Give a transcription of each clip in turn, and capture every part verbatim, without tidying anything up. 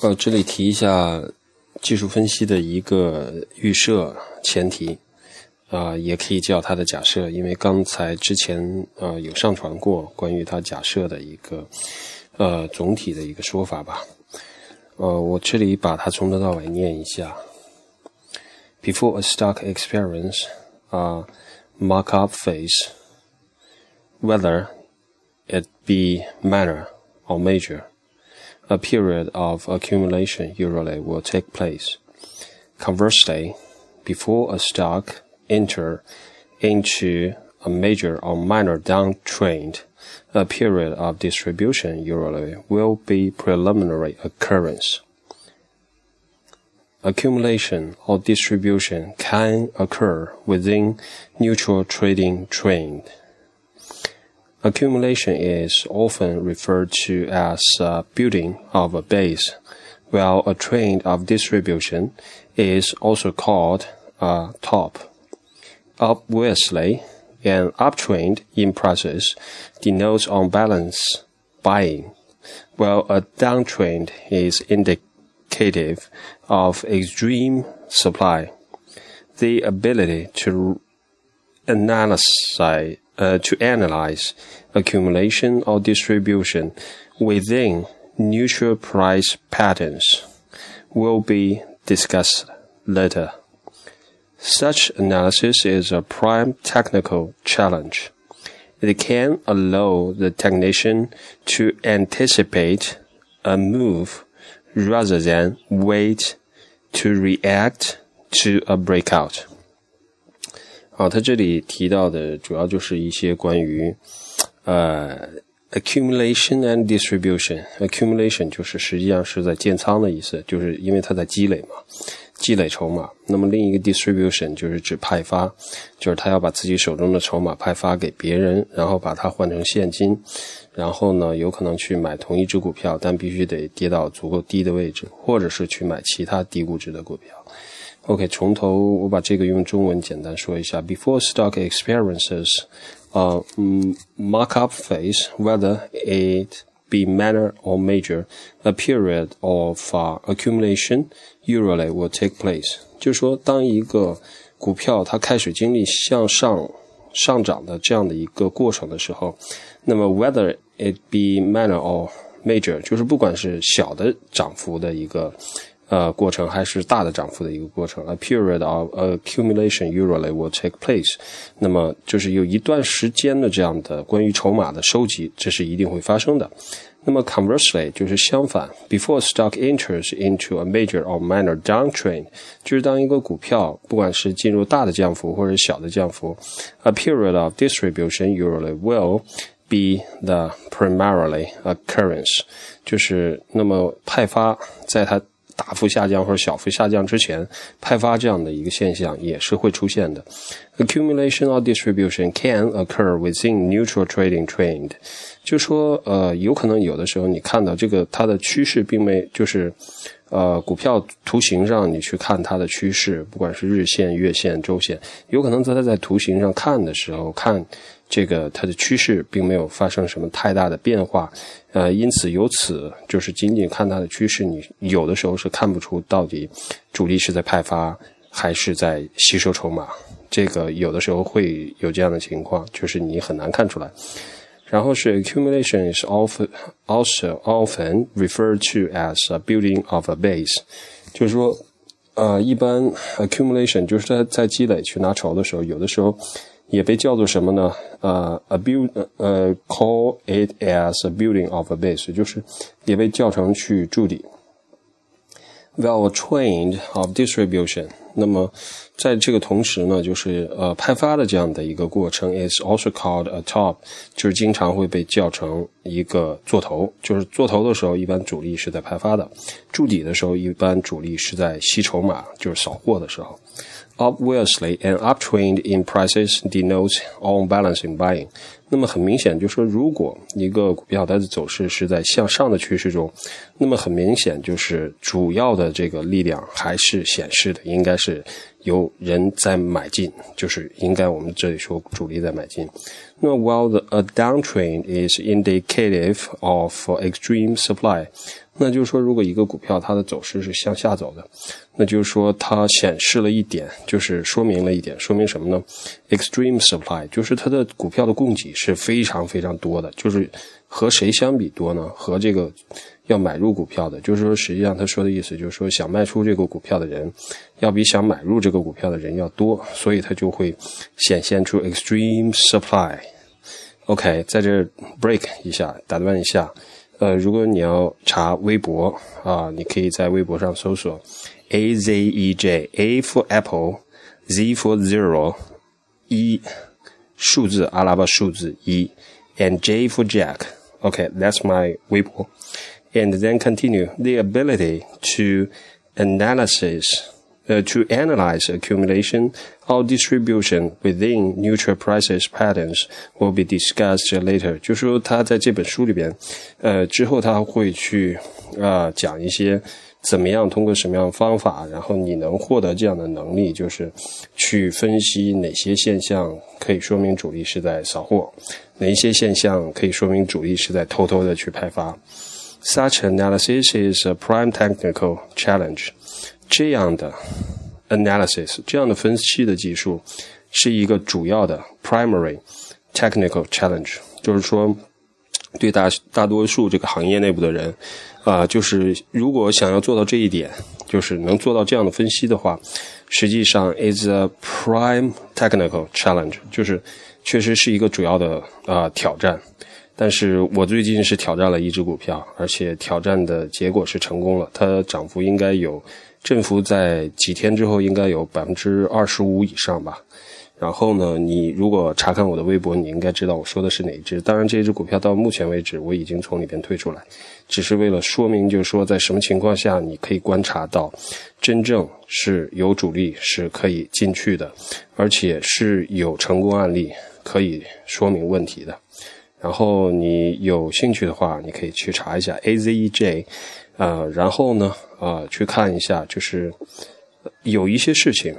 呃，这里提一下技术分析的一个预设前提，啊、呃，也可以叫它的假设，因为刚才之前呃有上传过关于它假设的一个呃总体的一个说法吧。呃，我这里把它从头到尾念一下。Before a stock experience, a markup phase, whether it be minor or major, a period of accumulation usually will take place. Conversely, before a stock enters into a major or minor downtrend, a period of distribution usually will be preliminary occurrence. Accumulation or distribution can occur within neutral trading trend. Accumulation is often referred to as uh, building of a base, while a trend of distribution is also called a top. Obviously, an uptrend in prices denotes on balance buying, while a downtrend is indicative of extreme supply. The ability to analyze Uh, to analyze accumulation or distribution within neutral price patterns will be discussed later. Such analysis is a prime technical challenge. It can allow the technician to anticipate a move rather than wait to react to a breakout.好，他这里提到的主要就是一些关于呃 accumulation and distribution。accumulation 就是实际上是在建仓的意思，就是因为它在积累嘛，积累筹码。那么另一个 distribution 就是指派发，就是他要把自己手中的筹码派发给别人，然后把它换成现金，然后呢有可能去买同一只股票，但必须得跌到足够低的位置，或者是去买其他低估值的股票。OK， 从头我把这个用中文简单说一下。Before stock experiences a markup phase, whether it be minor or major, a period of accumulation usually will take place. 就是说，当一个股票它开始经历向上上涨的这样的一个过程的时候，那么 whether it be minor or major， 就是不管是小的涨幅的一个。呃，过程还是大的涨幅的一个过程。A period of accumulation usually will take place。那么就是有一段时间的这样的关于筹码的收集，这是一定会发生的。那么 conversely 就是相反 ，before stock enters into a major or minor downtrend， 就是当一个股票不管是进入大的降幅或者小的降幅 ，a period of distribution usually will。be the primarily occurrence， 就是那么派发在它大幅下降或者小幅下降之前，派发这样的一个现象也是会出现的。Accumulation or distribution can occur within neutral trading trend， 就说呃有可能有的时候你看到这个它的趋势并没就是呃股票图形上你去看它的趋势，不管是日线、月线、周线，有可能在它在图形上看的时候看。这个它的趋势并没有发生什么太大的变化，呃，因此由此就是仅仅看它的趋势，你有的时候是看不出到底主力是在派发还是在吸收筹码，这个有的时候会有这样的情况，就是你很难看出来。然后是 accumulation is often also often referred to as a building of a base， 就是说，呃，一般 accumulation 就是在在积累去拿筹的时候，有的时候。也被叫做什么呢？呃、uh, ，a build， 呃、uh, ，call it as a building of a base， 就是也被叫成去筑底。Well, a trend of distribution， 那么在这个同时呢，就是呃派发的这样的一个过程 is also called a top， 就是经常会被叫成一个做头，就是做头的时候一般主力是在派发的，筑底的时候一般主力是在吸筹码，就是扫货的时候。Obviously, an uptrend in prices denotes on balancing buying. 那么很明显就是说如果一个股票它的走势是在向上的趋势中，那么很明显就是主要的这个力量还是显示的应该是是由人在买进，就是应该我们这里说主力在买进。那 while the, a downtrend is indicative of extreme supply， 那就是说如果一个股票它的走势是向下走的，那就是说它显示了一点，就是说明了一点，说明什么呢？ extreme supply 就是它的股票的供给是非常非常多的，就是和谁相比多呢？和这个要买入股票的，就是说实际上他说的意思就是说想卖出这个股票的人要比想买入这个股票的人要多，所以它就会显现出 extreme supply。 OK， 在这 break 一下，打断一下。呃，如果你要查微博啊，你可以在微博上搜索 A Z E J， A for Apple， Z for Zero， 一数字阿拉伯数字一 and J for Jack。 OK， that's my 微博。 And then continue the ability to analysis uh, to analyze accumulation or distribution within neutral prices patterns will be discussed later。 就是说他在这本书里边呃之后他会去呃讲一些怎么样通过什么样的方法，然后你能获得这样的能力，就是去分析哪些现象可以说明主力是在扫货，哪些现象可以说明主力是在偷偷的去派发。Such analysis is a prime technical challenge。 这样的 analysis， 这样的分析的技术是一个主要的 primary technical challenge， 就是说对大大多数这个行业内部的人啊、呃，就是如果想要做到这一点，就是能做到这样的分析的话，实际上 is a prime technical challenge， 就是确实是一个主要的啊、呃、挑战。但是我最近是挑战了一只股票，而且挑战的结果是成功了，它涨幅应该有振幅在几天之后应该有 百分之二十五 以上吧。然后呢，你如果查看我的微博，你应该知道我说的是哪一只。当然这只股票到目前为止我已经从里边退出来，只是为了说明，就是说在什么情况下你可以观察到真正是有主力是可以进去的，而且是有成功案例可以说明问题的。然后你有兴趣的话，你可以去查一下 A Z E J， 呃，然后呢，啊、呃，去看一下，就是有一些事情，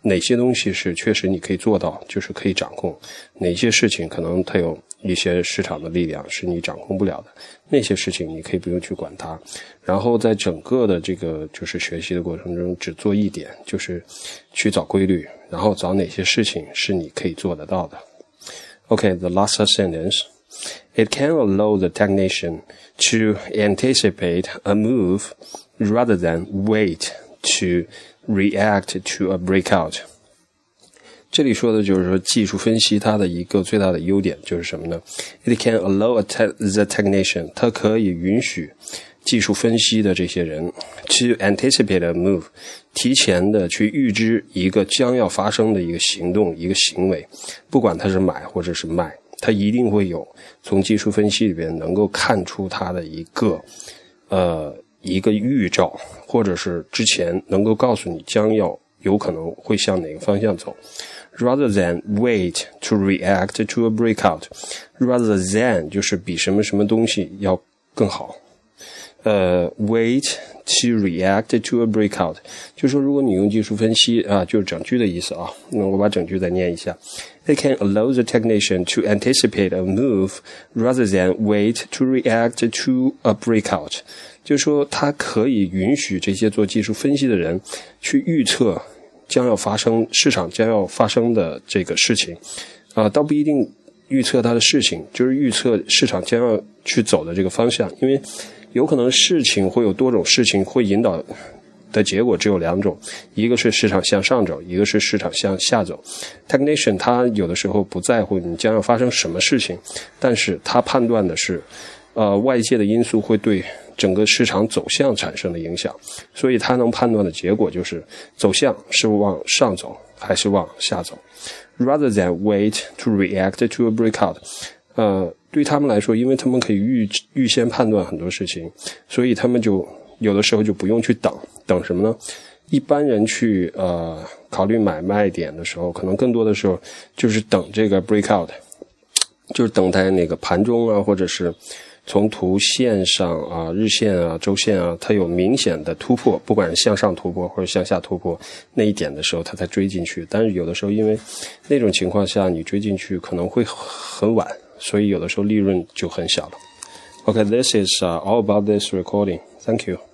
哪些东西是确实你可以做到，就是可以掌控；哪些事情可能它有一些市场的力量是你掌控不了的，那些事情你可以不用去管它。然后在整个的这个就是学习的过程中，只做一点，就是去找规律，然后找哪些事情是你可以做得到的。OK， the last sentence。It can allow the technician to anticipate a move rather than wait to react to a breakout。 这里说的就是说技术分析它的一个最大的优点就是什么呢？ It can allow a te- the technician， 它可以允许技术分析的这些人 to anticipate a move， 提前的去预知一个将要发生的一个行动一个行为，不管它是买或者是卖，它一定会有从技术分析里边能够看出它的一个呃一个预兆，或者是之前能够告诉你将要有可能会向哪个方向走。Rather than wait to react to a breakout， rather than 就是比什么什么东西要更好。呃 wait to react to a breakout， 就是说如果你用技术分析啊，就是整句的意思啊，那我把整句再念一下。It can allow the technician to anticipate a move rather than wait to react to a breakout， 就是说它可以允许这些做技术分析的人去预测将要发生市场将要发生的这个事情啊，倒不一定预测它的事情，就是预测市场将要去走的这个方向，因为有可能事情会有多种，事情会引导的结果只有两种，一个是市场向上走，一个是市场向下走。 Technician 他有的时候不在乎你将要发生什么事情，但是他判断的是呃，外界的因素会对整个市场走向产生的影响，所以他能判断的结果就是走向是往上走还是往下走。 Rather than wait to react to a breakout， 呃对他们来说，因为他们可以预预先判断很多事情，所以他们就有的时候就不用去等。等什么呢？一般人去呃考虑买卖点的时候，可能更多的时候就是等这个 breakout， 就是等待那个盘中啊，或者是从图线上啊、日线啊、周线啊，它有明显的突破，不管是向上突破或者向下突破那一点的时候，它才追进去。但是有的时候因为那种情况下你追进去可能会很晚，所以有的时候利润就很小了。Okay, this is all about this recording. Thank you.